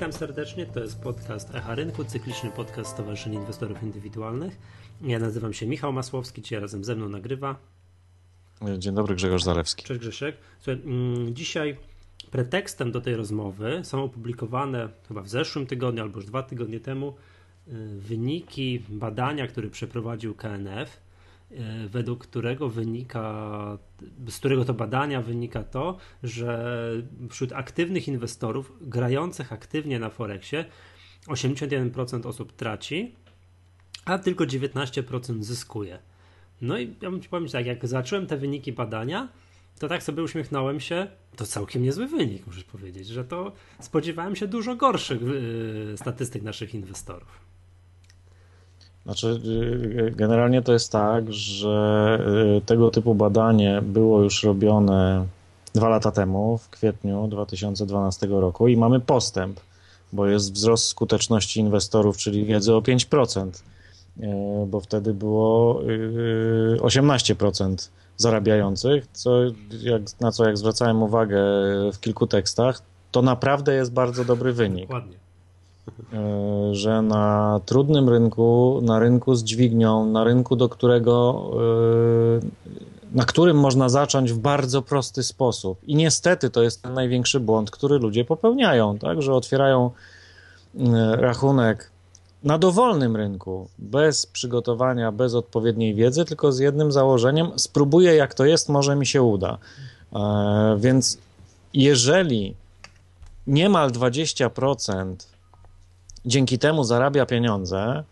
Witam serdecznie, to jest podcast Echa Rynku, cykliczny podcast Stowarzyszenia Inwestorów Indywidualnych. Ja nazywam się Michał Masłowski, dzisiaj razem ze mną nagrywa. Dzień dobry, Grzegorz Zalewski. Cześć Grzesiek. Słuchaj, dzisiaj pretekstem do tej rozmowy są opublikowane chyba w zeszłym tygodniu albo już 2 tygodnie temu wyniki badania, które przeprowadził KNF, według którego z którego to badania wynika to, że wśród aktywnych inwestorów grających aktywnie na Forexie 81% osób traci, a tylko 19% zyskuje. No i ja bym ci powiedział tak, jak zacząłem te wyniki badania, to tak sobie uśmiechnąłem się, to całkiem niezły wynik, muszę powiedzieć, że to spodziewałem się dużo gorszych statystyk naszych inwestorów. Znaczy, generalnie to jest tak, że tego typu badanie było już robione 2 lata temu, w kwietniu 2012 roku i mamy postęp, bo jest wzrost skuteczności inwestorów, czyli wiedzy o 5%, bo wtedy było 18% zarabiających, na co zwracałem uwagę w kilku tekstach, to naprawdę jest bardzo dobry wynik. Dokładnie. Że na trudnym rynku, na rynku z dźwignią, na rynku, na którym można zacząć w bardzo prosty sposób. I niestety to jest ten największy błąd, który ludzie popełniają, tak? Że otwierają rachunek na dowolnym rynku, bez przygotowania, bez odpowiedniej wiedzy, tylko z jednym założeniem: spróbuję, jak to jest, może mi się uda. Więc jeżeli niemal 20% dzięki temu zarabia pieniądze,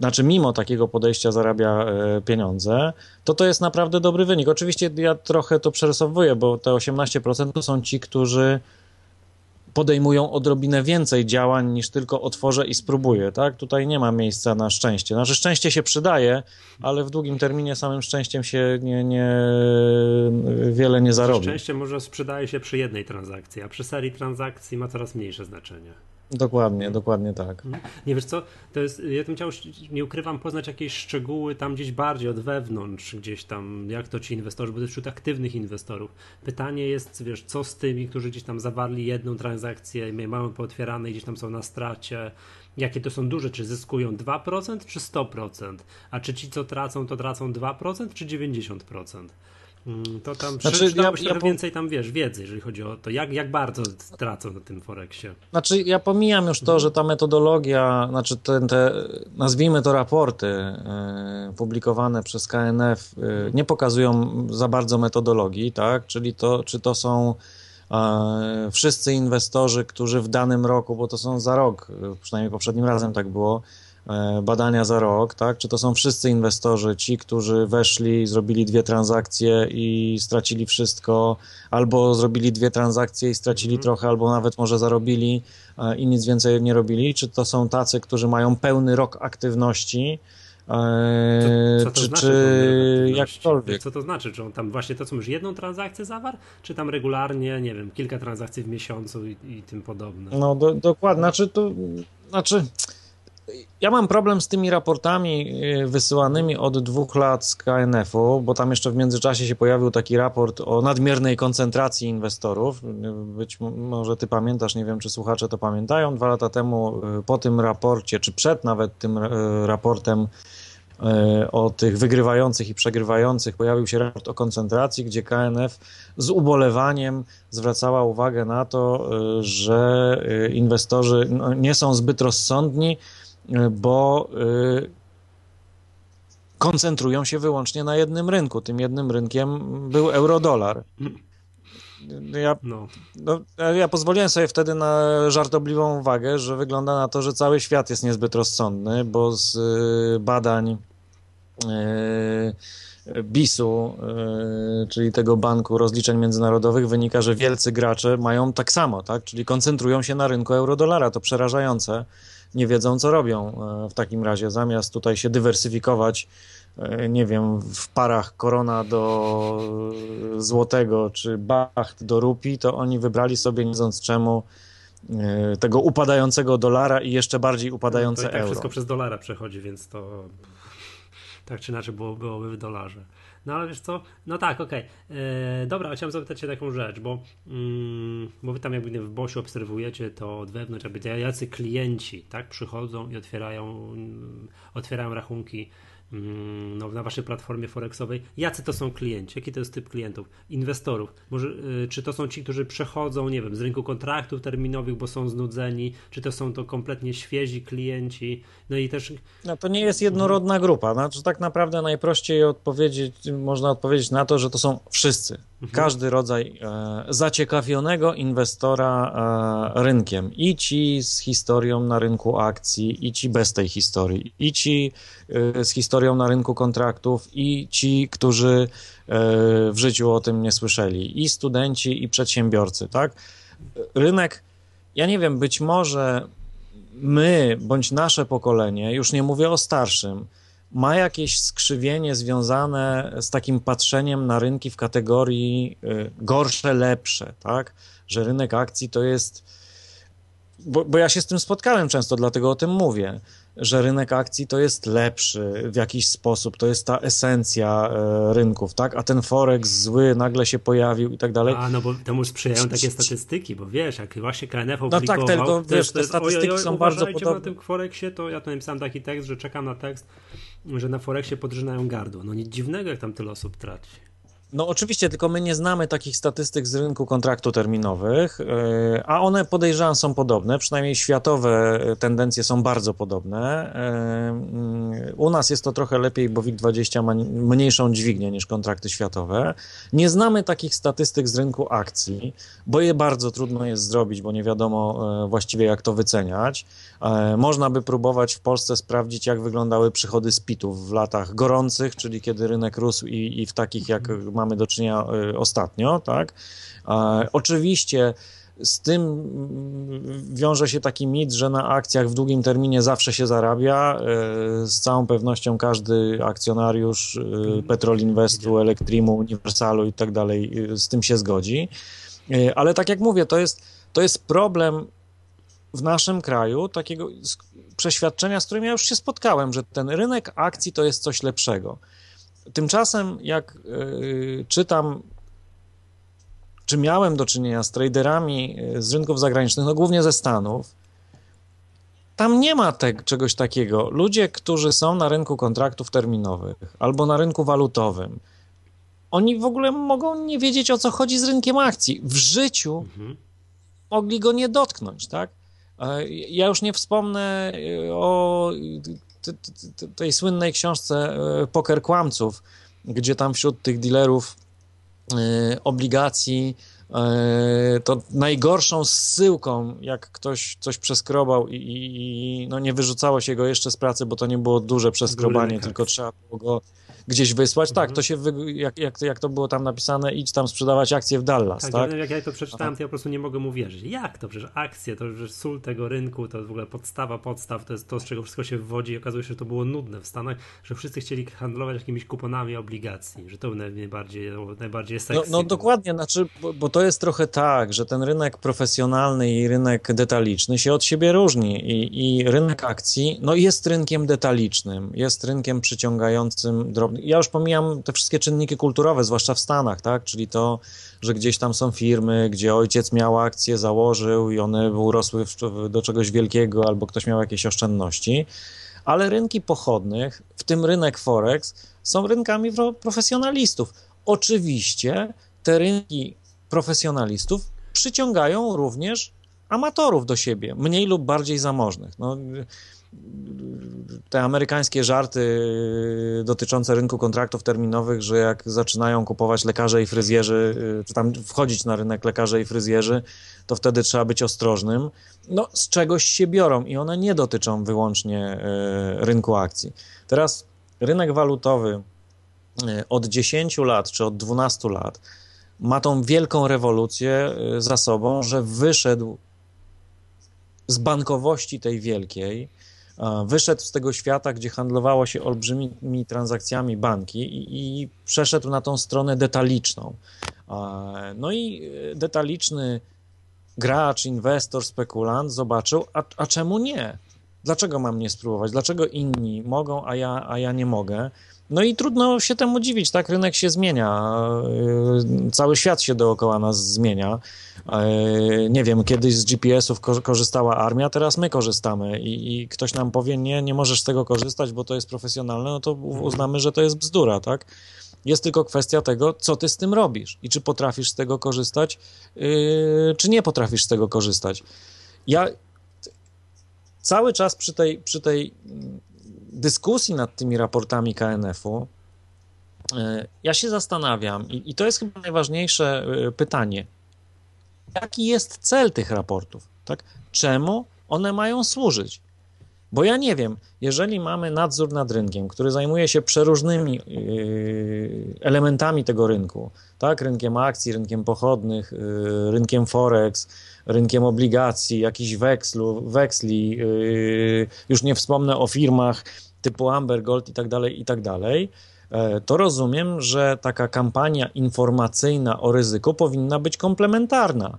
znaczy mimo takiego podejścia zarabia pieniądze, to jest naprawdę dobry wynik. Oczywiście ja trochę to przerysowuję, bo te 18% to są ci, którzy podejmują odrobinę więcej działań niż tylko otworzę i spróbuję, tak? Tutaj nie ma miejsca na szczęście. Znaczy szczęście się przydaje, ale w długim terminie samym szczęściem się wiele nie zarobi. Szczęście może sprzedaje się przy jednej transakcji, a przy serii transakcji ma coraz mniejsze znaczenie. Dokładnie, dokładnie tak. Nie wiesz co, to jest, ja bym chciał, nie ukrywam, poznać jakieś szczegóły tam gdzieś bardziej od wewnątrz, gdzieś tam, jak to ci inwestorzy, bo to jest wśród aktywnych inwestorów. Pytanie jest, wiesz, co z tymi, którzy gdzieś tam zawarli jedną transakcję, mamy pootwierane i gdzieś tam są na stracie, jakie to są duże, czy zyskują 2% czy 100%, a czy ci, co tracą, to tracą 2% czy 90%. To tam przeczytałeś trochę więcej tam, wiesz, wiedzy, jeżeli chodzi o to, jak bardzo tracą na tym Forexie. Znaczy ja pomijam już to, że ta metodologia, znaczy te nazwijmy to raporty publikowane przez KNF nie pokazują za bardzo metodologii, tak? Czyli to, czy to są wszyscy inwestorzy, którzy w danym roku, bo to są za rok, przynajmniej poprzednim razem tak było, badania za rok, tak? Czy to są wszyscy inwestorzy, ci, którzy weszli, zrobili 2 transakcje i stracili wszystko, albo zrobili 2 transakcje i stracili trochę, albo nawet może zarobili i nic więcej nie robili? Czy to są tacy, którzy mają pełny rok aktywności? Czy jakkolwiek. Co to znaczy? Czy on tam właśnie to, co już 1 transakcję zawarł, czy tam regularnie, nie wiem, kilka transakcji w miesiącu i tym podobne? No dokładnie. Znaczy ja mam problem z tymi raportami wysyłanymi od 2 lat z KNF-u, bo tam jeszcze w międzyczasie się pojawił taki raport o nadmiernej koncentracji inwestorów. Być może ty pamiętasz, nie wiem, czy słuchacze to pamiętają. 2 lata temu po tym raporcie, czy przed nawet tym raportem o tych wygrywających i przegrywających, pojawił się raport o koncentracji, gdzie KNF z ubolewaniem zwracała uwagę na to, że inwestorzy nie są zbyt rozsądni, bo koncentrują się wyłącznie na jednym rynku. Tym jednym rynkiem był eurodolar. Ja pozwoliłem sobie wtedy na żartobliwą uwagę, że wygląda na to, że cały świat jest niezbyt rozsądny, bo z badań BIS-u, czyli tego banku rozliczeń międzynarodowych, wynika, że wielcy gracze mają tak samo, tak? Czyli koncentrują się na rynku eurodolara. To przerażające. Nie wiedzą, co robią w takim razie. Zamiast tutaj się dywersyfikować, nie wiem, w parach korona do złotego czy baht do rupii, to oni wybrali sobie, nie wiedząc czemu, tego upadającego dolara i jeszcze bardziej upadające euro. To i tak wszystko przez dolara przechodzi, więc to tak czy inaczej byłoby w dolarze. No ale wiesz co, no tak, okej. Dobra, chciałem zapytać Cię taką rzecz, bo Wy tam jakby w BOŚ obserwujecie to od wewnątrz, jakby jacy klienci, tak, przychodzą i otwierają rachunki na Waszej platformie forexowej. Jacy to są klienci? Jaki to jest typ klientów? Inwestorów? Może, czy to są ci, którzy przechodzą, nie wiem, z rynku kontraktów terminowych, bo są znudzeni? Czy to są to kompletnie świezi klienci? No i też... No to nie jest jednorodna grupa. Znaczy, tak naprawdę najprościej można odpowiedzieć na to, że to są wszyscy. Każdy rodzaj zaciekawionego inwestora rynkiem. I ci z historią na rynku akcji, i ci bez tej historii, i ci z historią na rynku kontraktów, i ci, którzy w życiu o tym nie słyszeli, i studenci, i przedsiębiorcy, tak? Rynek, ja nie wiem, być może my, bądź nasze pokolenie, już nie mówię o starszym, ma jakieś skrzywienie związane z takim patrzeniem na rynki w kategorii gorsze, lepsze, tak? Że rynek akcji to jest, bo ja się z tym spotkałem często, dlatego o tym mówię, że rynek akcji to jest lepszy w jakiś sposób, to jest ta esencja rynków, tak? A ten Forex zły nagle się pojawił i tak dalej. A no bo temu sprzyjają takie statystyki, bo wiesz, jak właśnie KNF opublikował... No tak, tylko wiesz, te statystyki są bardzo podobne. Na tym Forexie, to ja tu napisałem taki tekst, że czekam na tekst, że na Forexie podrzynają gardło. No nic dziwnego, jak tam tyle osób traci. No oczywiście, tylko my nie znamy takich statystyk z rynku kontraktu terminowych, a one, podejrzewam, są podobne, przynajmniej światowe tendencje są bardzo podobne. U nas jest to trochę lepiej, bo WIG20 ma mniejszą dźwignię niż kontrakty światowe. Nie znamy takich statystyk z rynku akcji, bo je bardzo trudno jest zrobić, bo nie wiadomo właściwie, jak to wyceniać. Można by próbować w Polsce sprawdzić, jak wyglądały przychody z PIT-ów w latach gorących, czyli kiedy rynek rósł i w takich, jak mamy do czynienia ostatnio, tak? Oczywiście z tym wiąże się taki mit, że na akcjach w długim terminie zawsze się zarabia. Z całą pewnością każdy akcjonariusz Petrolinwwestu, Elektrimu, Uniwersalu i tak dalej z tym się zgodzi. Ale tak jak mówię, to jest problem w naszym kraju, takiego przeświadczenia, z którym ja już się spotkałem, że ten rynek akcji to jest coś lepszego. Tymczasem jak czytam, czy miałem do czynienia z traderami z rynków zagranicznych, no głównie ze Stanów, tam nie ma czegoś takiego. Ludzie, którzy są na rynku kontraktów terminowych albo na rynku walutowym, oni w ogóle mogą nie wiedzieć, o co chodzi z rynkiem akcji. W życiu mogli go nie dotknąć, tak? Ja już nie wspomnę o tej słynnej książce Poker Kłamców, gdzie tam wśród tych dealerów obligacji to najgorszą zsyłką, jak ktoś coś przeskrobał i no nie wyrzucało się go jeszcze z pracy, bo to nie było duże przeskrobanie, tylko trzeba było go gdzieś wysłać. Mhm. Tak, to się, jak to było tam napisane, idź tam sprzedawać akcje w Dallas. Tak, tak? Jak ja to przeczytałem, to ja po prostu nie mogę mu wierzyć. Jak to? Przecież akcje, to przecież sól tego rynku, to w ogóle podstawa podstaw, to jest to, z czego wszystko się wywodzi i okazuje się, że to było nudne w Stanach, że wszyscy chcieli handlować jakimiś kuponami obligacji, że to był najbardziej sexy. No dokładnie, znaczy, bo to jest trochę tak, że ten rynek profesjonalny i rynek detaliczny się od siebie różni i rynek akcji, no jest rynkiem detalicznym, jest rynkiem przyciągającym drobnych. Ja już pomijam te wszystkie czynniki kulturowe, zwłaszcza w Stanach, tak? Czyli to, że gdzieś tam są firmy, gdzie ojciec miał akcje, założył i one urosły do czegoś wielkiego, albo ktoś miał jakieś oszczędności. Ale rynki pochodnych, w tym rynek Forex, są rynkami profesjonalistów. Oczywiście te rynki profesjonalistów przyciągają również amatorów do siebie, mniej lub bardziej zamożnych. No, te amerykańskie żarty dotyczące rynku kontraktów terminowych, że jak zaczynają kupować lekarze i fryzjerzy, czy tam wchodzić na rynek lekarze i fryzjerzy, to wtedy trzeba być ostrożnym. No, z czegoś się biorą i one nie dotyczą wyłącznie rynku akcji. Teraz rynek walutowy od 10 lat czy od 12 lat ma tą wielką rewolucję za sobą, że wyszedł z bankowości tej wielkiej, wyszedł z tego świata, gdzie handlowało się olbrzymimi transakcjami banki i przeszedł na tą stronę detaliczną. No i detaliczny gracz, inwestor, spekulant zobaczył, a czemu nie? Dlaczego mam nie spróbować? Dlaczego inni mogą, a ja nie mogę? No i trudno się temu dziwić, tak? Rynek się zmienia, cały świat się dookoła nas zmienia. Nie wiem, kiedyś z GPS-ów korzystała armia, teraz my korzystamy i ktoś nam powie, nie możesz z tego korzystać, bo to jest profesjonalne, no to uznamy, że to jest bzdura, tak? Jest tylko kwestia tego, co ty z tym robisz i czy potrafisz z tego korzystać, czy nie potrafisz z tego korzystać. Ja cały czas przy tej dyskusji nad tymi raportami KNF-u ja się zastanawiam i to jest chyba najważniejsze pytanie. Jaki jest cel tych raportów? Tak? Czemu one mają służyć? Bo ja nie wiem, jeżeli mamy nadzór nad rynkiem, który zajmuje się przeróżnymi elementami tego rynku, tak, rynkiem akcji, rynkiem pochodnych, rynkiem Forex, rynkiem obligacji, jakichś weksli, już nie wspomnę o firmach typu Amber Gold i tak dalej, to rozumiem, że taka kampania informacyjna o ryzyku powinna być komplementarna.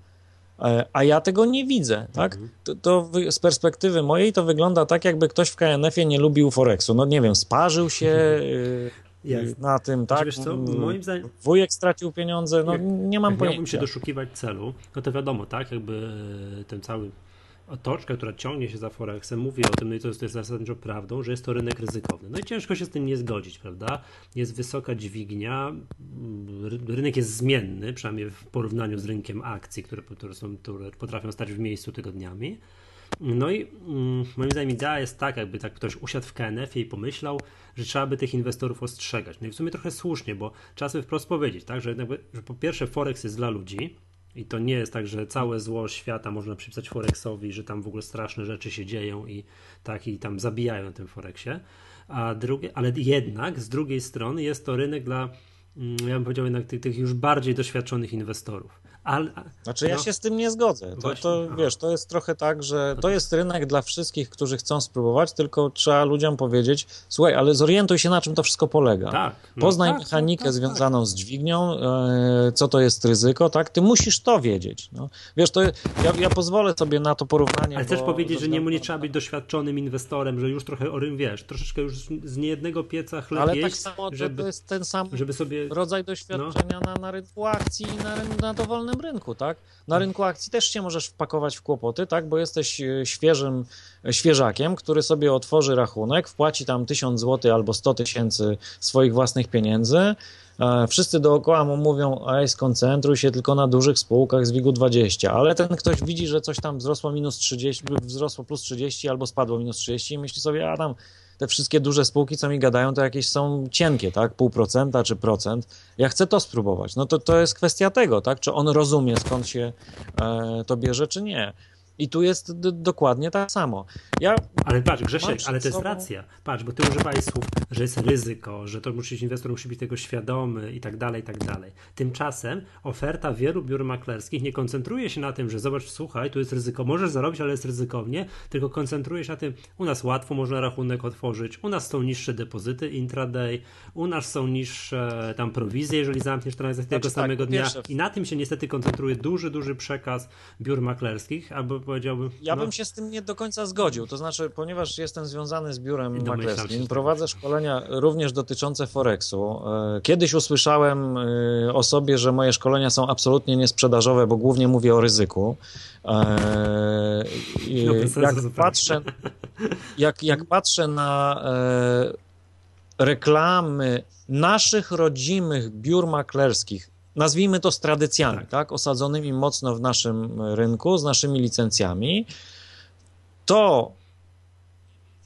A ja tego nie widzę, tak? To z perspektywy mojej to wygląda tak, jakby ktoś w KNF-ie nie lubił Forexu. No nie wiem, sparzył się na tym, tak? Wiesz co, moim zdaniem... Wujek stracił pieniądze, no nie mam pojęcia. Miałbym się doszukiwać celu, no to wiadomo, tak? Jakby ten cały otoczka, która ciągnie się za Forexem, mówi o tym, no i to jest zasadniczo prawdą, że jest to rynek ryzykowny. No i ciężko się z tym nie zgodzić, prawda? Jest wysoka dźwignia, rynek jest zmienny, przynajmniej w porównaniu z rynkiem akcji, które potrafią stać w miejscu tygodniami. No i moim zdaniem idea jest tak, jakby tak ktoś usiadł w KNF-ie i pomyślał, że trzeba by tych inwestorów ostrzegać. No i w sumie trochę słusznie, bo trzeba sobie wprost powiedzieć, tak, że po pierwsze Forex jest dla ludzi, i to nie jest tak, że całe zło świata można przypisać Forexowi, że tam w ogóle straszne rzeczy się dzieją i tam zabijają na tym Forexie. Ale jednak z drugiej strony jest to rynek dla, ja bym powiedział, jednak tych już bardziej doświadczonych inwestorów. Ja się z tym nie zgodzę. Wiesz, to jest trochę tak, że to jest rynek dla wszystkich, którzy chcą spróbować, tylko trzeba ludziom powiedzieć, słuchaj, ale zorientuj się, na czym to wszystko polega. Tak, Poznaj mechanikę związaną z dźwignią, co to jest ryzyko, tak? Ty musisz to wiedzieć. No. Wiesz, ja pozwolę sobie na to porównanie. Ale chcesz powiedzieć, że nie trzeba być doświadczonym inwestorem, że już trochę o rynku wiesz, troszeczkę już z niejednego pieca chleb ale jeść, tak samo, żeby, to jest ten sam żeby sobie, rodzaj doświadczenia na rynku akcji i na dowolnym rynku, tak? Na rynku akcji też się możesz wpakować w kłopoty, tak? Bo jesteś świeżakiem, który sobie otworzy rachunek, wpłaci tam 1000 zł albo 100 tysięcy swoich własnych pieniędzy. Wszyscy dookoła mu mówią, ej, skoncentruj się tylko na dużych spółkach z WIG-20, ale ten ktoś widzi, że coś tam wzrosło plus 30 albo spadło minus 30 i myśli sobie, a tam te wszystkie duże spółki, co mi gadają, to jakieś są cienkie, tak? 0,5% czy procent. Ja chcę to spróbować. No to jest kwestia tego, tak? Czy on rozumie, skąd się to bierze, czy nie. I tu jest dokładnie tak samo. Ale patrz, Grzesiek, ale to jest racja. Patrz, bo ty używaj słów, że jest ryzyko, że to inwestor musi być tego świadomy i tak dalej, i tak dalej. Tymczasem oferta wielu biur maklerskich nie koncentruje się na tym, że zobacz, słuchaj, tu jest ryzyko, możesz zarobić, ale jest ryzykownie, tylko koncentruje się na tym, u nas łatwo można rachunek otworzyć, u nas są niższe depozyty intraday, u nas są niższe tam prowizje, jeżeli zamkniesz transakcję tego samego dnia. I na tym się niestety koncentruje duży przekaz biur maklerskich, albo ja bym się z tym nie do końca zgodził, to znaczy, ponieważ jestem związany z biurem maklerskim, prowadzę szkolenia również dotyczące Forexu. Kiedyś usłyszałem o sobie, że moje szkolenia są absolutnie niesprzedażowe, bo głównie mówię o ryzyku. Jak patrzę na reklamy naszych rodzimych biur maklerskich, nazwijmy to z tradycjami, tak? Osadzonymi mocno w naszym rynku, z naszymi licencjami, to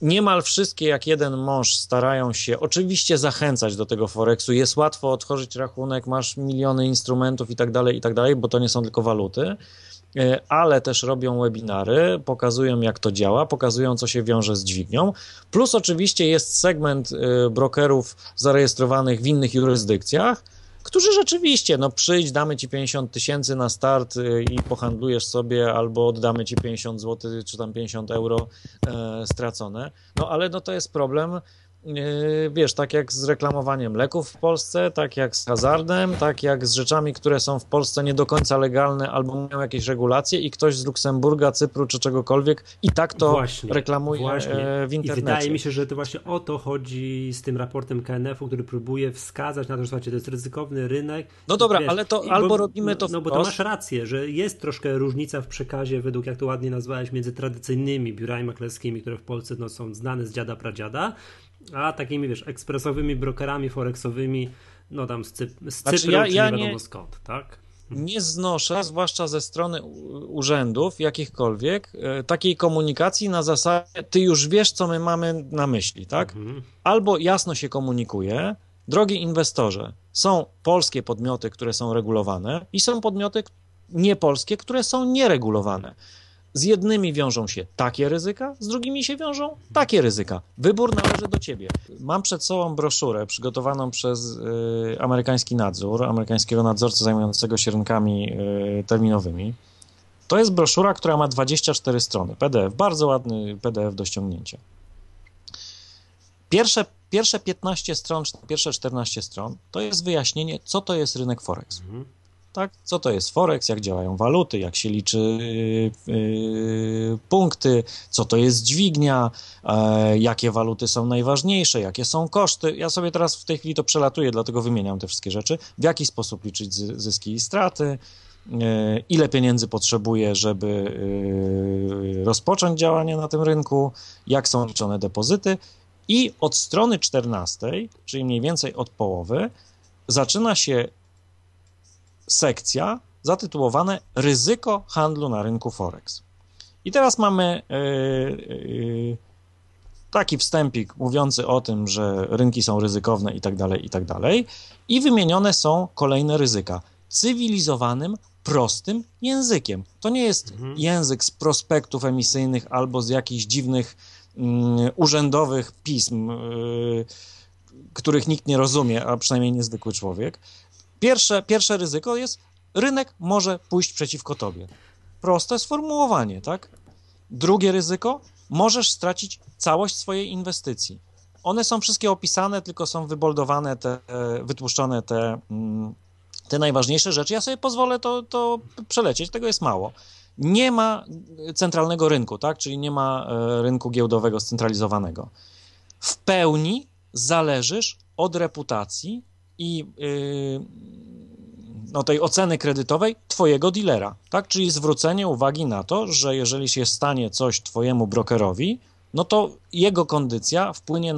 niemal wszystkie jak jeden mąż starają się oczywiście zachęcać do tego Forexu, jest łatwo otworzyć rachunek, masz miliony instrumentów i tak dalej, bo to nie są tylko waluty, ale też robią webinary, pokazują jak to działa, pokazują co się wiąże z dźwignią, plus oczywiście jest segment brokerów zarejestrowanych w innych jurysdykcjach, którzy rzeczywiście, no przyjdź, damy ci 50 tysięcy na start i pohandlujesz sobie, albo oddamy ci 50 zł, czy tam 50 euro stracone. No ale no to jest problem wiesz, tak jak z reklamowaniem leków w Polsce, tak jak z hazardem, tak jak z rzeczami, które są w Polsce nie do końca legalne albo mają jakieś regulacje i ktoś z Luksemburga, Cypru czy czegokolwiek i tak to właśnie reklamuje w internecie. I wydaje mi się, że to właśnie o to chodzi z tym raportem KNF-u, który próbuje wskazać na to, że słuchajcie, to jest ryzykowny rynek. No dobra, wiesz, ale to albo robimy to wprost. No bo to masz rację, że jest troszkę różnica w przekazie, według jak to ładnie nazwałeś, między tradycyjnymi biurami maklerskimi, które w Polsce no, są znane z dziada pradziada, a takimi, wiesz, ekspresowymi brokerami forexowymi, no tam z Cypru, czy nie wiadomo skąd, tak? Nie znoszę, zwłaszcza ze strony urzędów jakichkolwiek, takiej komunikacji na zasadzie ty już wiesz, co my mamy na myśli, tak? Mhm. Albo jasno się komunikuje, drogi inwestorze, są polskie podmioty, które są regulowane i są podmioty niepolskie, które są nieregulowane. Z jednymi wiążą się takie ryzyka, z drugimi się wiążą takie ryzyka. Wybór należy do ciebie. Mam przed sobą broszurę przygotowaną przez amerykański nadzór, amerykańskiego nadzorcę zajmującego się rynkami terminowymi. To jest broszura, która ma 24 strony. PDF, bardzo ładny PDF do ściągnięcia. Pierwsze 15 stron, pierwsze 14 stron to jest wyjaśnienie, co to jest rynek Forex. Tak? Co to jest Forex, jak działają waluty, jak się liczy punkty, co to jest dźwignia, jakie waluty są najważniejsze, jakie są koszty. Ja sobie teraz w tej chwili to przelatuję, dlatego wymieniam te wszystkie rzeczy. W jaki sposób liczyć zyski i straty, ile pieniędzy potrzebuję, żeby rozpocząć działanie na tym rynku, jak są liczone depozyty. I od strony 14, czyli mniej więcej od połowy, zaczyna się sekcja zatytułowana Ryzyko handlu na rynku Forex. I teraz mamy taki wstępik mówiący o tym, że rynki są ryzykowne i tak dalej, i tak dalej. I wymienione są kolejne ryzyka cywilizowanym, prostym językiem. To nie jest język z prospektów emisyjnych albo z jakichś dziwnych urzędowych pism, których nikt nie rozumie, a przynajmniej niezwykły człowiek. Pierwsze ryzyko jest, rynek może pójść przeciwko tobie. Proste sformułowanie, tak? Drugie ryzyko, możesz stracić całość swojej inwestycji. One są wszystkie opisane, tylko są wyboldowane, wytłuszczone te najważniejsze rzeczy. Ja sobie pozwolę to przelecieć, tego jest mało. Nie ma centralnego rynku, tak? Czyli nie ma rynku giełdowego scentralizowanego. W pełni zależysz od reputacji i no, tej oceny kredytowej twojego dealera, tak? Czyli zwrócenie uwagi na to, że jeżeli się stanie coś twojemu brokerowi, no to jego kondycja wpłynie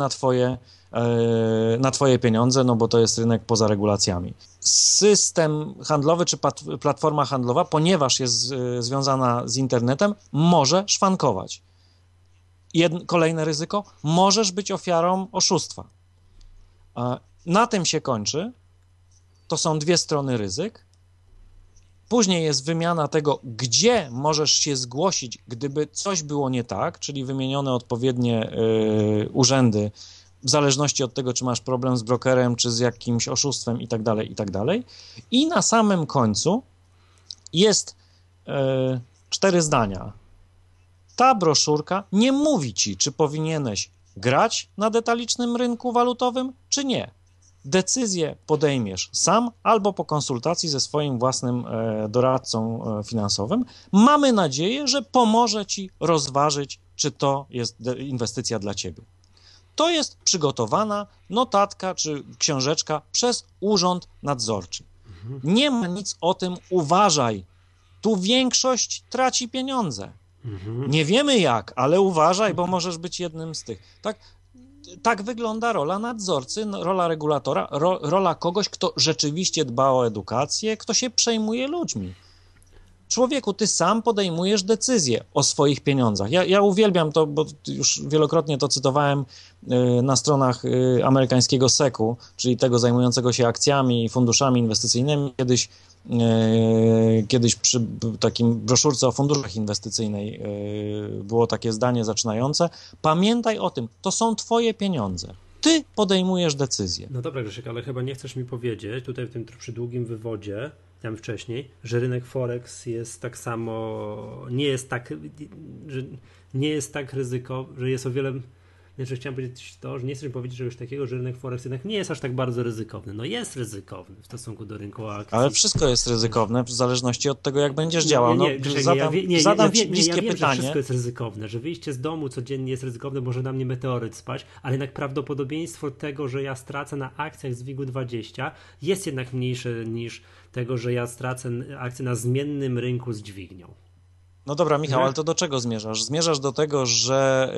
na twoje pieniądze, no bo to jest rynek poza regulacjami. System handlowy czy platforma handlowa, ponieważ jest związana z internetem, może szwankować. Kolejne ryzyko, możesz być ofiarą oszustwa. Na tym się kończy, to są dwie strony ryzyk. Później jest wymiana tego, gdzie możesz się zgłosić, gdyby coś było nie tak, czyli wymienione odpowiednie urzędy, w zależności od tego, czy masz problem z brokerem, czy z jakimś oszustwem i tak dalej, i tak dalej. I na samym końcu jest 4 zdania. Ta broszurka nie mówi ci, czy powinieneś grać na detalicznym rynku walutowym, czy nie. Decyzję podejmiesz sam albo po konsultacji ze swoim własnym doradcą finansowym. Mamy nadzieję, że pomoże ci rozważyć, czy to jest inwestycja dla ciebie. To jest przygotowana notatka czy książeczka przez Urząd Nadzorczy. Nie ma nic o tym, uważaj, tu większość traci pieniądze. Nie wiemy jak, ale uważaj, bo możesz być jednym z tych. Tak wygląda rola nadzorcy, rola regulatora, rola kogoś, kto rzeczywiście dba o edukację, kto się przejmuje ludźmi. Człowieku, ty sam podejmujesz decyzję o swoich pieniądzach. Ja uwielbiam to, bo już wielokrotnie to cytowałem na stronach amerykańskiego SEC-u, czyli tego zajmującego się akcjami i funduszami inwestycyjnymi. Kiedyś przy takim broszurce o funduszach inwestycyjnych było takie zdanie zaczynające. Pamiętaj o tym, to są twoje pieniądze. Ty podejmujesz decyzję. No dobra, Grzesiek, ale chyba nie chcesz mi powiedzieć, tutaj w tym przydługim wywodzie, tam wcześniej, że rynek Forex jest tak samo, nie jest tak, że nie jest tak ryzykowy, że jest o wiele Znaczy, chciałem powiedzieć to, że nie chcę powiedzieć czegoś takiego, że rynek Forex jednak nie jest aż tak bardzo ryzykowny. No jest ryzykowny w stosunku do rynku akcji. Ale wszystko jest ryzykowne w zależności od tego, jak będziesz działał. No, zadam ci bliskie pytanie. Ja wiem, że wszystko jest ryzykowne, że wyjście z domu codziennie jest ryzykowne, może na mnie meteoryt spać, ale jednak prawdopodobieństwo tego, że ja stracę na akcjach z WIG-20 jest jednak mniejsze niż tego, że ja stracę akcję na zmiennym rynku z dźwignią. No dobra, Michał, ale to do czego zmierzasz? Zmierzasz do tego, że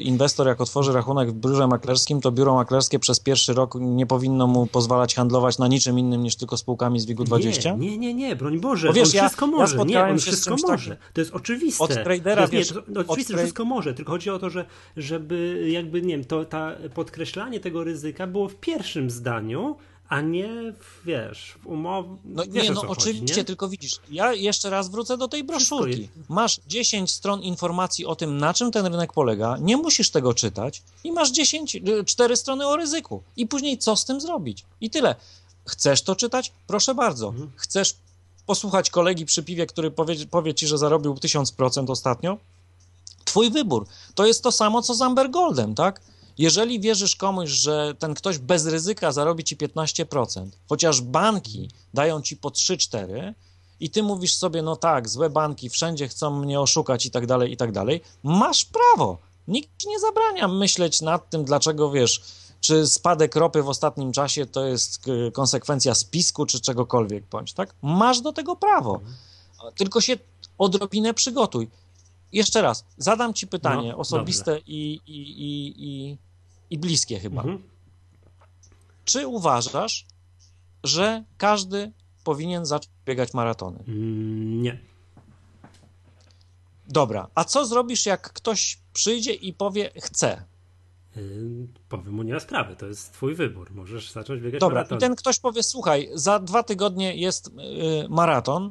inwestor jak otworzy rachunek w biurze maklerskim, to biuro maklerskie przez pierwszy rok nie powinno mu pozwalać handlować na niczym innym niż tylko spółkami z WIG-20? Nie, broń Boże, bo wiesz, on wszystko może. Nie, on wszystko może. To jest oczywiste. Od tradera, wszystko może, tylko chodzi o to, że żeby jakby, nie wiem, podkreślanie tego ryzyka było w pierwszym zdaniu, a nie, wiesz, w umowie... No nie, no oczywiście, nie? Tylko widzisz, ja jeszcze raz wrócę do tej broszurki. Masz 10 stron informacji o tym, na czym ten rynek polega, nie musisz tego czytać i masz 4 strony o ryzyku. I później co z tym zrobić? I tyle. Chcesz to czytać? Proszę bardzo. Mhm. Chcesz posłuchać kolegi przy piwie, który powie ci, że zarobił 1000% ostatnio? Twój wybór. To jest to samo, co z Amber Goldem, tak? Jeżeli wierzysz komuś, że ten ktoś bez ryzyka zarobi ci 15%, chociaż banki dają ci po 3-4 i ty mówisz sobie, no tak, złe banki wszędzie chcą mnie oszukać i tak dalej, masz prawo. Nikt ci nie zabrania myśleć nad tym, dlaczego, wiesz, czy spadek ropy w ostatnim czasie to jest konsekwencja spisku czy czegokolwiek bądź, tak? Masz do tego prawo, tylko się odrobinę przygotuj. Jeszcze raz, zadam ci pytanie osobiste i bliskie chyba. Mhm. Czy uważasz, że każdy powinien zacząć biegać maratony? Nie. Dobra, a co zrobisz, jak ktoś przyjdzie i powie chcę? Powiem mu nie ma sprawy, to jest twój wybór, możesz zacząć biegać maratony. Dobra, i ten ktoś powie, słuchaj, za 2 tygodnie jest maraton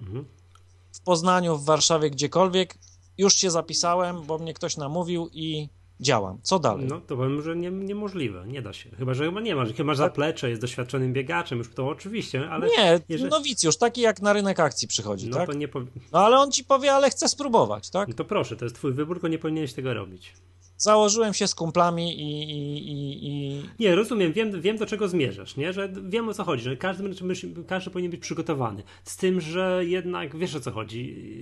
w Poznaniu, w Warszawie, gdziekolwiek. Już się zapisałem, bo mnie ktoś namówił i działam. Co dalej? No to powiem, że niemożliwe, nie da się. Chyba nie masz. Chyba masz zaplecze, jest doświadczonym biegaczem, już to oczywiście, ale... Nie, jeżeli... nowicjusz, taki jak na rynek akcji przychodzi, no, tak? To nie no ale on ci powie, ale chcę spróbować, tak? No to proszę, to jest twój wybór, tylko nie powinieneś tego robić. Założyłem się z kumplami i... Nie, rozumiem, wiem do czego zmierzasz, nie? Że wiem o co chodzi, że każdy powinien być przygotowany. Z tym, że jednak wiesz o co chodzi...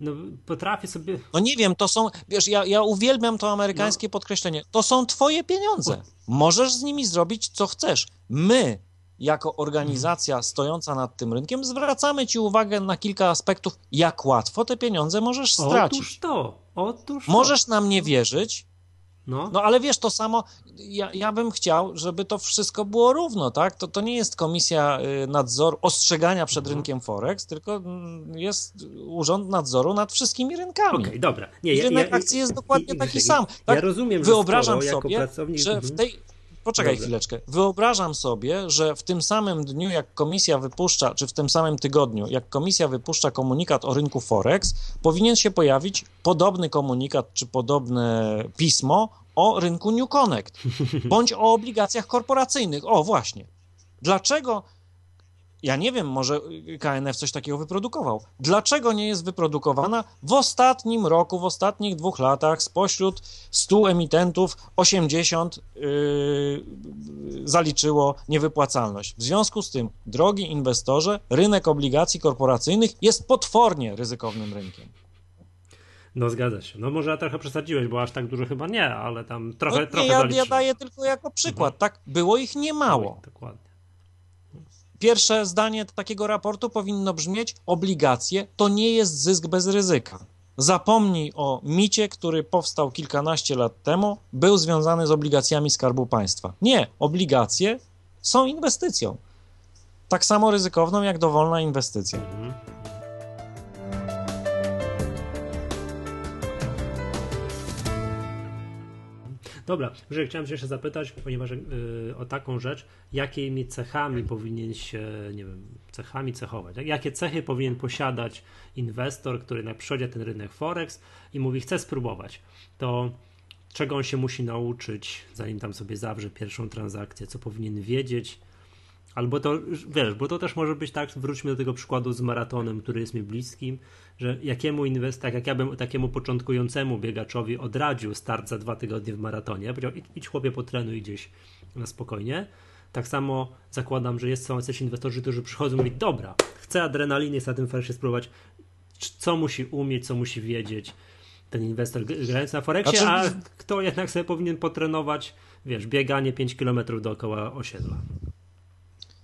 No potrafię sobie... No nie wiem, to są... Wiesz, ja uwielbiam to amerykańskie podkreślenie. To są twoje pieniądze. Możesz z nimi zrobić, co chcesz. My, jako organizacja stojąca nad tym rynkiem, zwracamy ci uwagę na kilka aspektów, jak łatwo te pieniądze możesz stracić. Otóż to. Możesz nam nie wierzyć, no ale wiesz, to samo... Ja bym chciał, żeby to wszystko było równo, tak? To nie jest komisja nadzoru, ostrzegania przed rynkiem Forex, tylko jest urząd nadzoru nad wszystkimi rynkami. Okej, dobra. Nie, i rynek akcji jest dokładnie taki sam. Tak? Ja rozumiem, że wyobrażam sobie, że w tej... Poczekaj chwileczkę. Wyobrażam sobie, że w tym samym dniu, jak komisja wypuszcza, czy w tym samym tygodniu, jak komisja wypuszcza komunikat o rynku Forex, powinien się pojawić podobny komunikat, czy podobne pismo o rynku New Connect, bądź o obligacjach korporacyjnych. O, właśnie. Dlaczego, ja nie wiem, może KNF coś takiego wyprodukował. Dlaczego nie jest wyprodukowana w ostatnim roku, w ostatnich 2 latach spośród 100 emitentów 80 zaliczyło niewypłacalność? W związku z tym, drogi inwestorze, rynek obligacji korporacyjnych jest potwornie ryzykownym rynkiem. No zgadza się. No może ja trochę przesadziłeś, bo aż tak dużo chyba nie, ale tam trochę zaliczyłem. Ja daję tylko jako przykład, tak? Było ich niemało. No, dokładnie. Pierwsze zdanie takiego raportu powinno brzmieć: obligacje to nie jest zysk bez ryzyka. Zapomnij o micie, który powstał kilkanaście lat temu, był związany z obligacjami Skarbu Państwa. Nie, obligacje są inwestycją. Tak samo ryzykowną jak dowolna inwestycja. Dobra, że chciałem się jeszcze zapytać, ponieważ o taką rzecz, jakimi cechami powinien się, nie wiem, cechować? Jakie cechy powinien posiadać inwestor, który na przykład ten rynek Forex i mówi, chcę spróbować, to czego on się musi nauczyć, zanim tam sobie zawrze pierwszą transakcję, co powinien wiedzieć, Albo to, wiesz, bo to też może być tak, wróćmy do tego przykładu z maratonem, który jest mi bliskim, że jakiemu inwestor, jak ja bym takiemu początkującemu biegaczowi odradził start za 2 tygodnie w maratonie, powiedział idź chłopie potrenuj gdzieś na spokojnie, tak samo zakładam, że są jacyś inwestorzy, którzy przychodzą i mówią, dobra, chcę adrenaliny, chcę na tym Forexie spróbować, co musi umieć, co musi wiedzieć ten inwestor grający na Forexie, a kto jednak sobie powinien potrenować, wiesz, bieganie 5 km dookoła osiedla.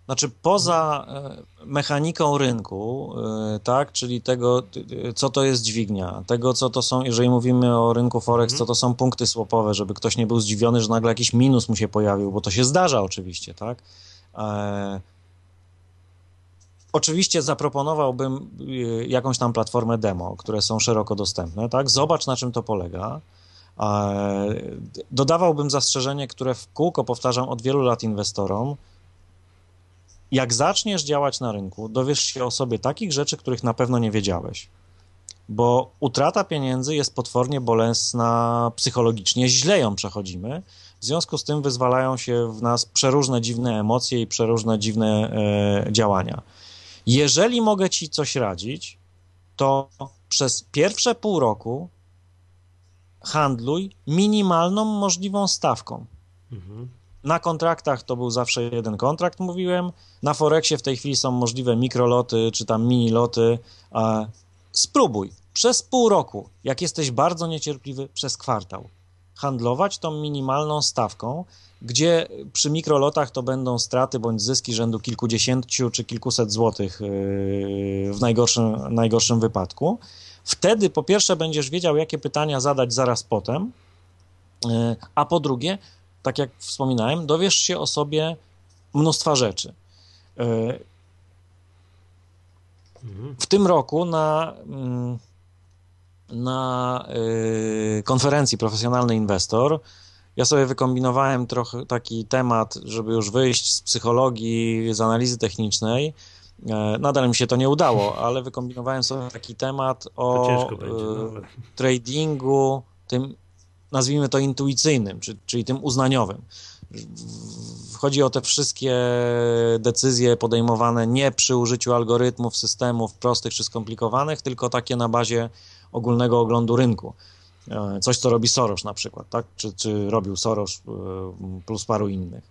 Znaczy poza mechaniką rynku, tak, czyli tego, co to jest dźwignia, tego, co to są, jeżeli mówimy o rynku Forex, co to są punkty swapowe, żeby ktoś nie był zdziwiony, że nagle jakiś minus mu się pojawił, bo to się zdarza oczywiście, tak. Oczywiście zaproponowałbym jakąś tam platformę demo, które są szeroko dostępne, tak, zobacz na czym to polega. Dodawałbym zastrzeżenie, które w kółko powtarzam od wielu lat inwestorom. Jak zaczniesz działać na rynku, dowiesz się o sobie takich rzeczy, których na pewno nie wiedziałeś, bo utrata pieniędzy jest potwornie bolesna psychologicznie, źle ją przechodzimy, w związku z tym wyzwalają się w nas przeróżne dziwne emocje i przeróżne dziwne działania. Jeżeli mogę ci coś radzić, to przez pierwsze pół roku handluj minimalną możliwą stawką. Mhm. Na kontraktach to był zawsze jeden kontrakt, mówiłem. Na Forexie w tej chwili są możliwe mikroloty czy tam miniloty. Spróbuj przez pół roku, jak jesteś bardzo niecierpliwy, przez kwartał, handlować tą minimalną stawką, gdzie przy mikrolotach to będą straty bądź zyski rzędu kilkudziesięciu czy kilkuset złotych w najgorszym wypadku. Wtedy po pierwsze będziesz wiedział, jakie pytania zadać zaraz potem, a po drugie, tak jak wspominałem, dowiesz się o sobie mnóstwa rzeczy. W tym roku na konferencji Profesjonalny Inwestor ja sobie wykombinowałem trochę taki temat, żeby już wyjść z psychologii, z analizy technicznej. Nadal mi się to nie udało, ale wykombinowałem sobie taki temat o tradingu, tym nazwijmy to intuicyjnym, czyli tym uznaniowym. Chodzi o te wszystkie decyzje podejmowane nie przy użyciu algorytmów, systemów prostych czy skomplikowanych, tylko takie na bazie ogólnego oglądu rynku. Coś, co robi Soros na przykład, tak? Czy robił Soros plus paru innych.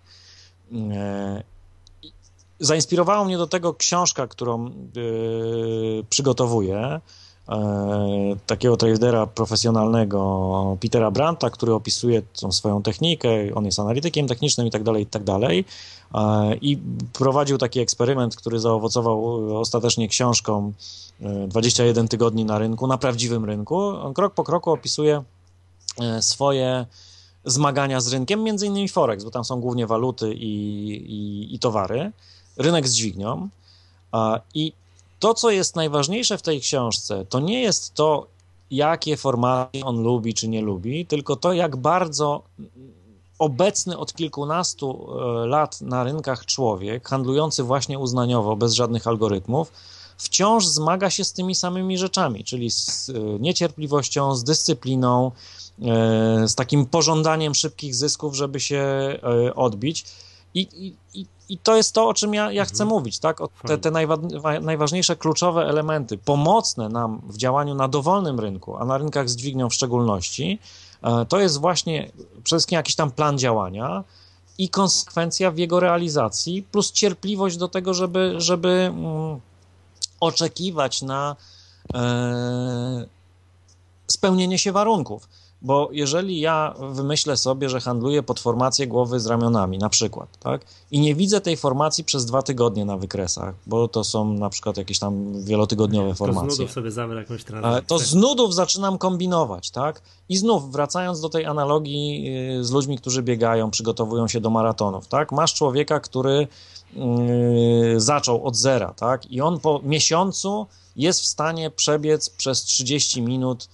Zainspirowała mnie do tego książka, którą przygotowuję, takiego tradera profesjonalnego Petera Brandta, który opisuje tą swoją technikę, on jest analitykiem technicznym i tak dalej i prowadził taki eksperyment, który zaowocował ostatecznie książką 21 tygodni na rynku, na prawdziwym rynku. On krok po kroku opisuje swoje zmagania z rynkiem, między innymi Forex, bo tam są głównie waluty i towary, rynek z dźwignią i to, co jest najważniejsze w tej książce, to nie jest to, jakie formaty on lubi czy nie lubi, tylko to, jak bardzo obecny od kilkunastu lat na rynkach człowiek, handlujący właśnie uznaniowo, bez żadnych algorytmów, wciąż zmaga się z tymi samymi rzeczami, czyli z niecierpliwością, z dyscypliną, z takim pożądaniem szybkich zysków, żeby się odbić. I to jest to, o czym ja chcę mówić, tak? Te najważniejsze, kluczowe elementy pomocne nam w działaniu na dowolnym rynku, a na rynkach z dźwignią w szczególności, to jest właśnie przede wszystkim jakiś tam plan działania i konsekwencja w jego realizacji, plus cierpliwość do tego, żeby oczekiwać na spełnienie się warunków. Bo jeżeli ja wymyślę sobie, że handluję pod formację głowy z ramionami na przykład, tak, i nie widzę tej formacji przez 2 tygodnie na wykresach, bo to są na przykład jakieś tam wielotygodniowe formacje. To z nudów sobie zamrę jakąś transakcję. To z nudów zaczynam kombinować, tak? I znów wracając do tej analogii z ludźmi, którzy biegają, przygotowują się do maratonów, tak? Masz człowieka, który zaczął od zera, tak? I on po miesiącu jest w stanie przebiec przez 30 minut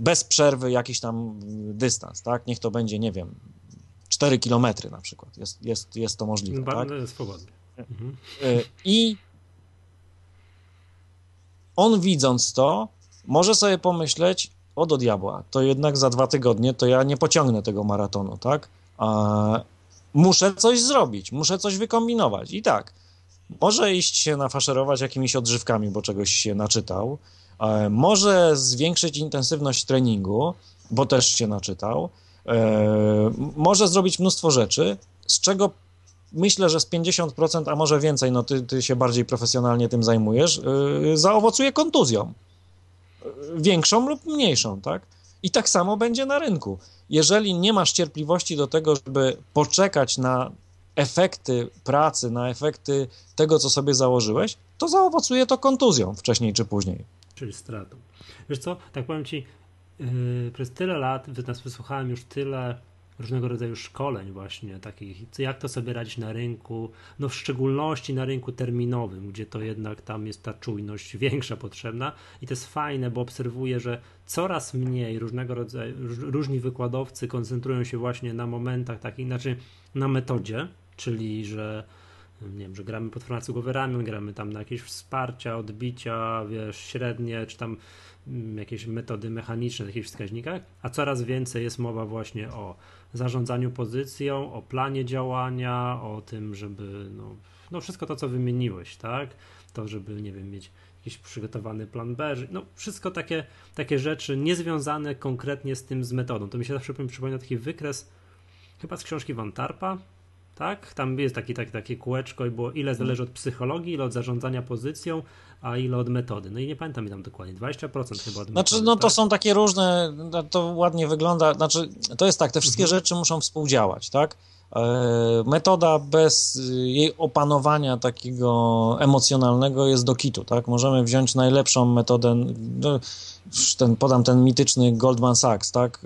bez przerwy jakiś tam dystans, tak? Niech to będzie, nie wiem, 4 km na przykład. Jest to możliwe. Bardzo tak? Swobodnie. Mhm. I on widząc to, może sobie pomyśleć, o do diabła, to jednak za 2 tygodnie to ja nie pociągnę tego maratonu, tak? muszę coś zrobić, muszę coś wykombinować. I tak, może iść się nafaszerować jakimiś odżywkami, bo czegoś się naczytał, może zwiększyć intensywność treningu, bo też się naczytał, może zrobić mnóstwo rzeczy, z czego myślę, że z 50%, a może więcej, no ty się bardziej profesjonalnie tym zajmujesz, zaowocuje kontuzją. Większą lub mniejszą, tak? I tak samo będzie na rynku. Jeżeli nie masz cierpliwości do tego, żeby poczekać na efekty pracy, na efekty tego, co sobie założyłeś, to zaowocuje to kontuzją wcześniej czy później. Czyli stratą. Wiesz co, tak powiem ci, przez tyle lat wysłuchałem już tyle różnego rodzaju szkoleń właśnie takich, jak to sobie radzić na rynku, no w szczególności na rynku terminowym, gdzie to jednak tam jest ta czujność większa potrzebna i to jest fajne, bo obserwuję, że coraz mniej różnego rodzaju, różni wykładowcy koncentrują się właśnie na momentach takich, znaczy na metodzie, czyli że nie wiem, że gramy pod francuskimi ramion, gramy tam na jakieś wsparcia, odbicia, wiesz, średnie, czy tam jakieś metody mechaniczne, jakieś wskaźnikach, a coraz więcej jest mowa właśnie o zarządzaniu pozycją, o planie działania, o tym, żeby no wszystko to, co wymieniłeś, tak? To, żeby, nie wiem, mieć jakiś przygotowany plan B, no wszystko takie rzeczy niezwiązane konkretnie z tym, z metodą. To mi się zawsze przypomina taki wykres chyba z książki Van Tharpa, tak? Tam jest takie kółeczko i było ile zależy od psychologii, ile od zarządzania pozycją, a ile od metody. No i nie pamiętam mi tam dokładnie, 20% chyba od metody. Znaczy, no tak? To są takie różne, to ładnie wygląda, znaczy to jest tak, te wszystkie rzeczy muszą współdziałać, tak? Metoda bez jej opanowania takiego emocjonalnego jest do kitu, tak? Możemy wziąć najlepszą metodę, podam ten mityczny Goldman Sachs, tak?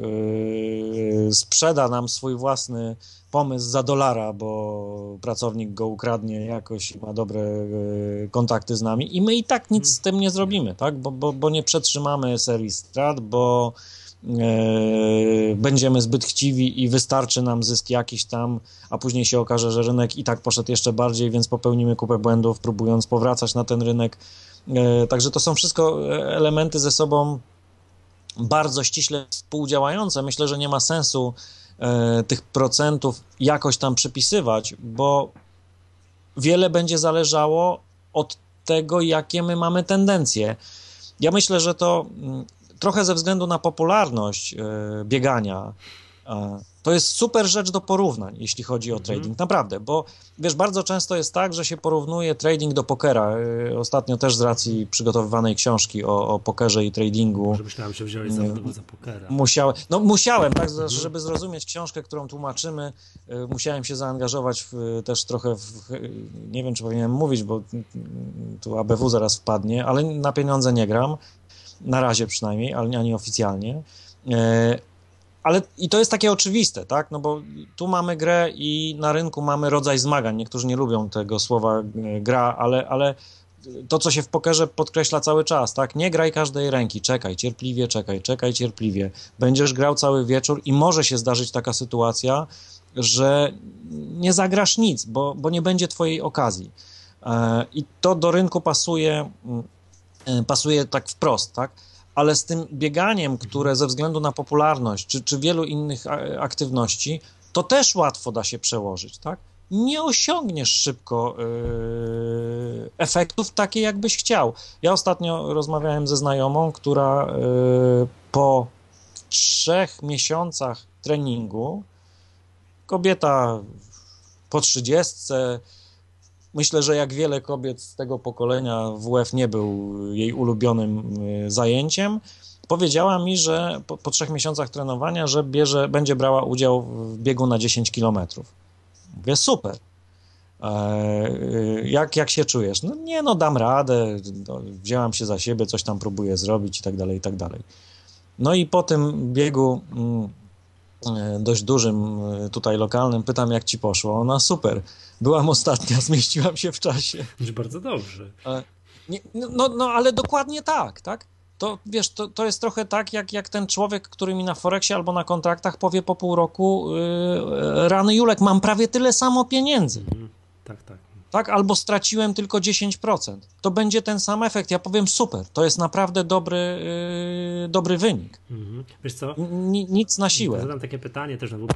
Sprzeda nam swój własny pomysł za dolara, bo pracownik go ukradnie jakoś i ma dobre kontakty z nami i my i tak nic z tym nie zrobimy, tak? Bo nie przetrzymamy serii strat, bo będziemy zbyt chciwi i wystarczy nam zysk jakiś tam, a później się okaże, że rynek i tak poszedł jeszcze bardziej, więc popełnimy kupę błędów, próbując powracać na ten rynek. Także to są wszystko elementy ze sobą bardzo ściśle współdziałające. Myślę, że nie ma sensu tych procentów jakoś tam przypisywać, bo wiele będzie zależało od tego, jakie my mamy tendencje. Ja myślę, że to trochę ze względu na popularność biegania, to jest super rzecz do porównań, jeśli chodzi o trading, naprawdę, bo wiesz, bardzo często jest tak, że się porównuje trading do pokera. Ostatnio też z racji przygotowywanej książki o pokerze i tradingu. Może myślałem, że wziąłeś za pokera. Musiałem, tak, żeby zrozumieć książkę, którą tłumaczymy, musiałem się zaangażować też trochę w, nie wiem, czy powinienem mówić, bo tu ABW zaraz wpadnie, ale na pieniądze nie gram. Na razie przynajmniej, ale ani oficjalnie. Ale i to jest takie oczywiste, tak? No bo tu mamy grę i na rynku mamy rodzaj zmagań. Niektórzy nie lubią tego słowa gra, ale to, co się w pokerze podkreśla cały czas, tak? Nie graj każdej ręki, czekaj cierpliwie, czekaj cierpliwie. Będziesz grał cały wieczór i może się zdarzyć taka sytuacja, że nie zagrasz nic, bo nie będzie twojej okazji. I to do rynku pasuje tak wprost, tak? Ale z tym bieganiem, które ze względu na popularność czy wielu innych aktywności, to też łatwo da się przełożyć, tak? Nie osiągniesz szybko efektów takich, jakbyś chciał. Ja ostatnio rozmawiałem ze znajomą, która po 3 miesiącach treningu, kobieta po 30, myślę, że jak wiele kobiet z tego pokolenia WF nie był jej ulubionym zajęciem. Powiedziała mi, że po 3 miesiącach trenowania, że będzie brała udział w biegu na 10 kilometrów. Mówię, super. Jak się czujesz? No nie, dam radę, wzięłam się za siebie, coś tam próbuję zrobić i tak dalej, i tak dalej. No i po tym biegu dość dużym, tutaj lokalnym, pytam, jak ci poszło. Ona, super, byłam ostatnia, zmieściłam się w czasie. Bardzo dobrze. Ale dokładnie tak? To wiesz, to jest trochę tak, jak ten człowiek, który mi na Forexie albo na kontraktach powie po pół roku, rany Julek, mam prawie tyle samo pieniędzy. Mhm. Tak. tak? Albo straciłem tylko 10%. To będzie ten sam efekt. Ja powiem super, to jest naprawdę dobry wynik. Mhm. Wiesz co? Nic na siłę. Zadam takie pytanie też, no bo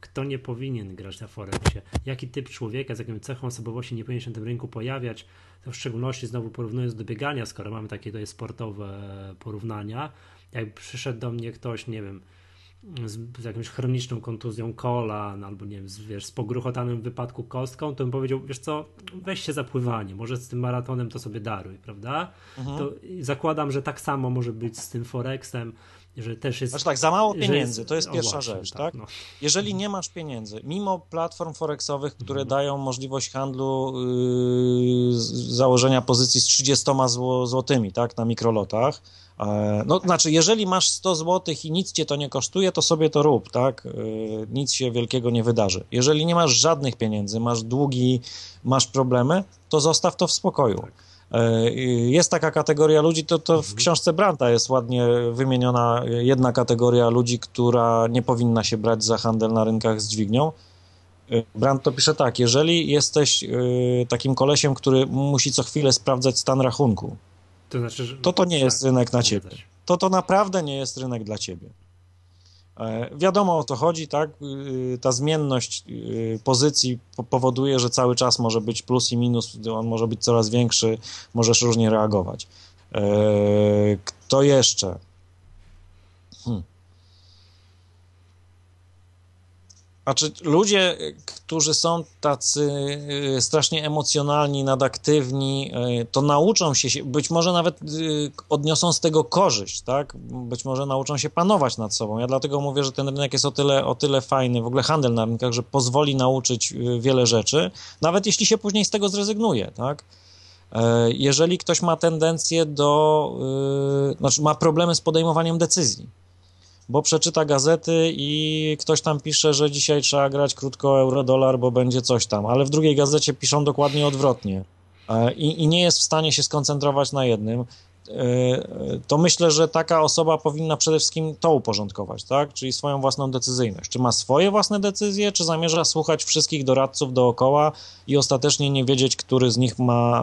kto nie powinien grać na Forexie? Jaki typ człowieka, z jaką cechą osobowości nie powinien się na tym rynku pojawiać? To w szczególności znowu porównując do biegania, skoro mamy takie tutaj sportowe porównania. Jak przyszedł do mnie ktoś, nie wiem, z jakąś chroniczną kontuzją kolan, albo nie wiem, z pogruchotanym w wypadku kostką, to bym powiedział, wiesz co, weź się za pływanie, może z tym maratonem to sobie daruj, prawda? Mhm. To zakładam, że tak samo może być z tym Forexem, że też jest... Znaczy tak, za mało pieniędzy, to jest pierwsza rzecz, tak? No. Jeżeli nie masz pieniędzy, mimo platform forexowych, które dają możliwość handlu założenia pozycji z 30 złotymi, tak, na mikrolotach, no, znaczy, jeżeli masz 100 zł i nic cię to nie kosztuje, to sobie to rób, tak? Nic się wielkiego nie wydarzy. Jeżeli nie masz żadnych pieniędzy, masz długi, masz problemy, to zostaw to w spokoju. Jest taka kategoria ludzi, to w książce Brandta jest ładnie wymieniona jedna kategoria ludzi, która nie powinna się brać za handel na rynkach z dźwignią. Brandt to pisze tak, jeżeli jesteś takim kolesiem, który musi co chwilę sprawdzać stan rachunku, to znaczy, że... to nie jest rynek na ciebie. To naprawdę nie jest rynek dla ciebie. Wiadomo, o to chodzi, tak? Ta zmienność pozycji powoduje, że cały czas może być plus i minus, on może być coraz większy, możesz różnie reagować. Kto jeszcze? Znaczy, ludzie, którzy są tacy strasznie emocjonalni, nadaktywni, to nauczą się, być może nawet odniosą z tego korzyść, tak? Być może nauczą się panować nad sobą. Ja dlatego mówię, że ten rynek jest o tyle fajny, w ogóle handel na rynkach, że pozwoli nauczyć wiele rzeczy, nawet jeśli się później z tego zrezygnuje, tak? Jeżeli ktoś ma tendencję znaczy ma problemy z podejmowaniem decyzji, bo przeczyta gazety i ktoś tam pisze, że dzisiaj trzeba grać krótko euro-dolar, bo będzie coś tam, ale w drugiej gazecie piszą dokładnie odwrotnie i nie jest w stanie się skoncentrować na jednym, to myślę, że taka osoba powinna przede wszystkim to uporządkować, tak? Czyli swoją własną decyzyjność. Czy ma swoje własne decyzje, czy zamierza słuchać wszystkich doradców dookoła i ostatecznie nie wiedzieć, który z nich ma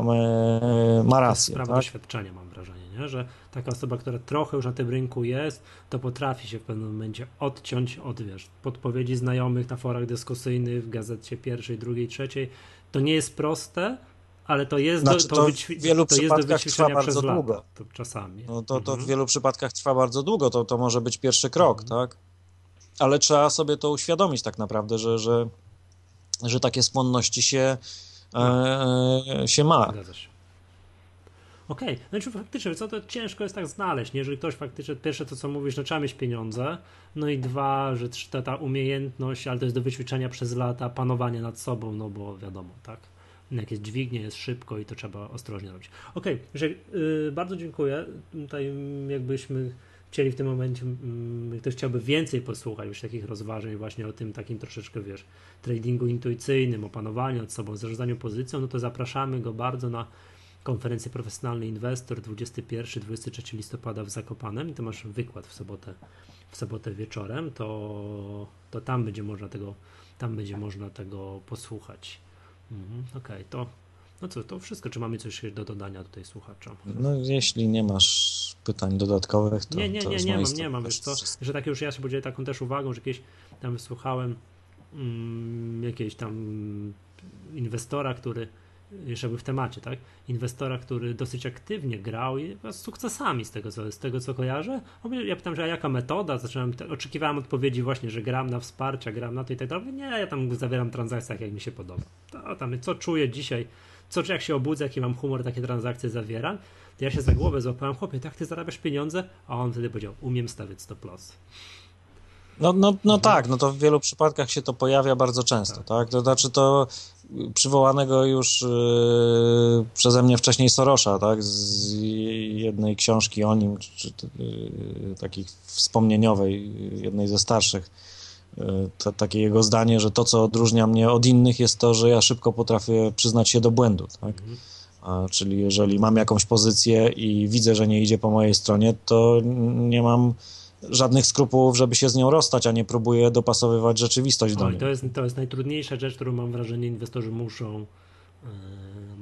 rację. To jest sprawa doświadczenia, mam wrażenie, nie? Że taka osoba, która trochę już na tym rynku jest, to potrafi się w pewnym momencie odciąć od podpowiedzi znajomych na forach dyskusyjnych, w gazecie pierwszej, drugiej, trzeciej. To nie jest proste, ale to jest w wielu przypadkach jest do wyćwiczenia trwa bardzo długo. To czasami. No to w wielu przypadkach trwa bardzo długo, to może być pierwszy krok, tak? Ale trzeba sobie to uświadomić tak naprawdę, że takie skłonności się ma. Okej, no i faktycznie, co to ciężko jest tak znaleźć, nie? Jeżeli ktoś faktycznie, pierwsze to co mówisz, no trzeba mieć pieniądze, no i dwa, że ta umiejętność, ale to jest do wyćwiczenia przez lata, panowanie nad sobą, no bo wiadomo, tak? Jakieś dźwignie, jest szybko i to trzeba ostrożnie robić. Okej, bardzo dziękuję. Tutaj jakbyśmy chcieli w tym momencie, ktoś chciałby więcej posłuchać już takich rozważań właśnie o tym takim troszeczkę, tradingu intuicyjnym, o panowaniu nad sobą, zarządzaniu pozycją, no to zapraszamy go bardzo na konferencję Profesjonalny Inwestor 21-23 listopada w Zakopanem. Ty masz wykład w sobotę wieczorem, to tam będzie można tego posłuchać. Okej, to no co, to wszystko. Czy mamy coś do dodania tutaj słuchaczom? No jeśli nie masz pytań dodatkowych, to... Nie mam, wiesz co, że tak już ja się podzielę taką też uwagą, że kiedyś tam wysłuchałem jakiegoś tam inwestora, który jeszcze był w temacie, tak? Inwestora, który dosyć aktywnie grał i z sukcesami z tego co kojarzę. Ja pytam, że a jaka metoda? Oczekiwałem odpowiedzi właśnie, że gram na wsparcia, gram na to i tak dalej. Nie, ja tam zawieram transakcje, jak mi się podoba. To tam co czuję dzisiaj, jak się obudzę, jaki mam humor, takie transakcje zawieram. To ja się za głowę złapałem, chłopie, tak ty zarabiasz pieniądze? A on wtedy powiedział, umiem stawiać stop loss. No tak, to w wielu przypadkach się to pojawia bardzo często, tak? To znaczy to przywołanego już przeze mnie wcześniej Sorosza, tak? Z jednej książki o nim, czy takich wspomnieniowej, jednej ze starszych. Takie jego zdanie, że to, co odróżnia mnie od innych jest to, że ja szybko potrafię przyznać się do błędu, tak? Czyli jeżeli mam jakąś pozycję i widzę, że nie idzie po mojej stronie, to nie mam żadnych skrupułów, żeby się z nią rozstać, a nie próbuje dopasowywać rzeczywistość do niej. To jest najtrudniejsza rzecz, którą mam wrażenie inwestorzy muszą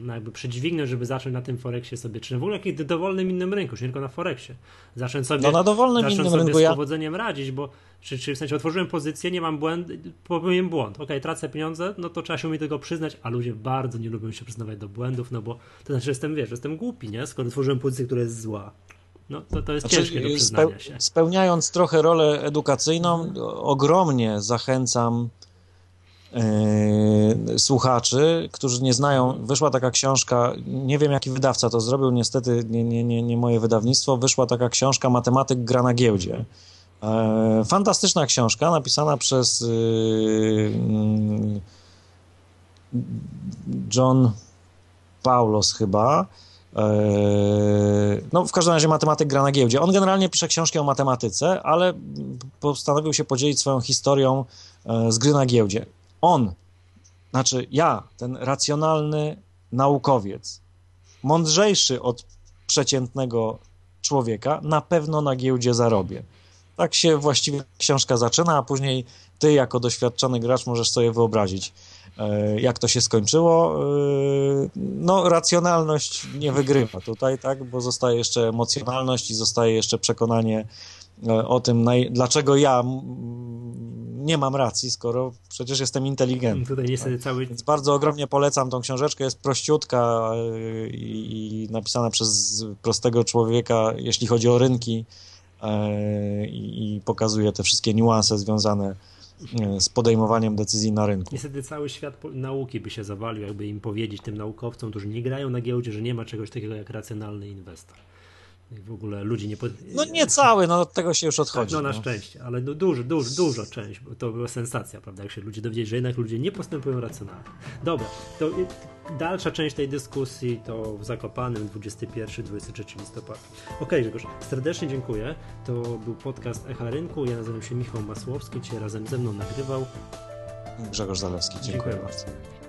jakby przedźwignąć, żeby zacząć na tym Forexie sobie, czy w ogóle na dowolnym innym rynku, czy tylko na Forexie. Zacząć sobie, no na dowolnym innym sobie rynku, z powodzeniem radzić, bo czy w sensie otworzyłem pozycję, nie mam błędu, popełniłem błąd, okej, tracę pieniądze, no to trzeba się mi tego przyznać, a ludzie bardzo nie lubią się przyznawać do błędów, no bo to znaczy, że jestem głupi, nie? Skoro otworzyłem pozycję, która jest zła. No to jest ciężkie do przyznania się. Spełniając trochę rolę edukacyjną, ogromnie zachęcam słuchaczy, którzy nie znają, wyszła taka książka, nie wiem jaki wydawca to zrobił, niestety nie moje wydawnictwo, wyszła taka książka Matematyk gra na giełdzie. Fantastyczna książka, napisana przez John Paulos chyba. No w każdym razie Matematyk gra na giełdzie. On generalnie pisze książki o matematyce, ale postanowił się podzielić swoją historią z gry na giełdzie. Ja, ten racjonalny naukowiec, mądrzejszy od przeciętnego człowieka, na pewno na giełdzie zarobię. Tak się właściwie książka zaczyna, a później ty jako doświadczony gracz możesz sobie wyobrazić, jak to się skończyło. No racjonalność nie wygrywa tutaj, tak, bo zostaje jeszcze emocjonalność i zostaje jeszcze przekonanie o tym, dlaczego ja nie mam racji, skoro przecież jestem inteligentny. Tutaj niestety cały... Więc bardzo ogromnie polecam tą książeczkę, jest prościutka i napisana przez prostego człowieka, jeśli chodzi o rynki, i pokazuje te wszystkie niuanse związane z podejmowaniem decyzji na rynku. Niestety cały świat nauki by się zawalił, jakby im powiedzieć, tym naukowcom, którzy nie grają na giełdzie, że nie ma czegoś takiego jak racjonalny inwestor. W ogóle ludzi nie... No nie cały, no od tego się już odchodzi. No na szczęście, ale dużo część, bo to była sensacja, prawda, jak się ludzie dowiedzieli, że jednak ludzie nie postępują racjonalnie. Dobra, to dalsza część tej dyskusji to w Zakopanem 21-23 listopada. Okej, Grzegorz, serdecznie dziękuję. To był podcast Echa Rynku, ja nazywam się Michał Masłowski, cię razem ze mną nagrywał Grzegorz Zalewski, dziękuję bardzo.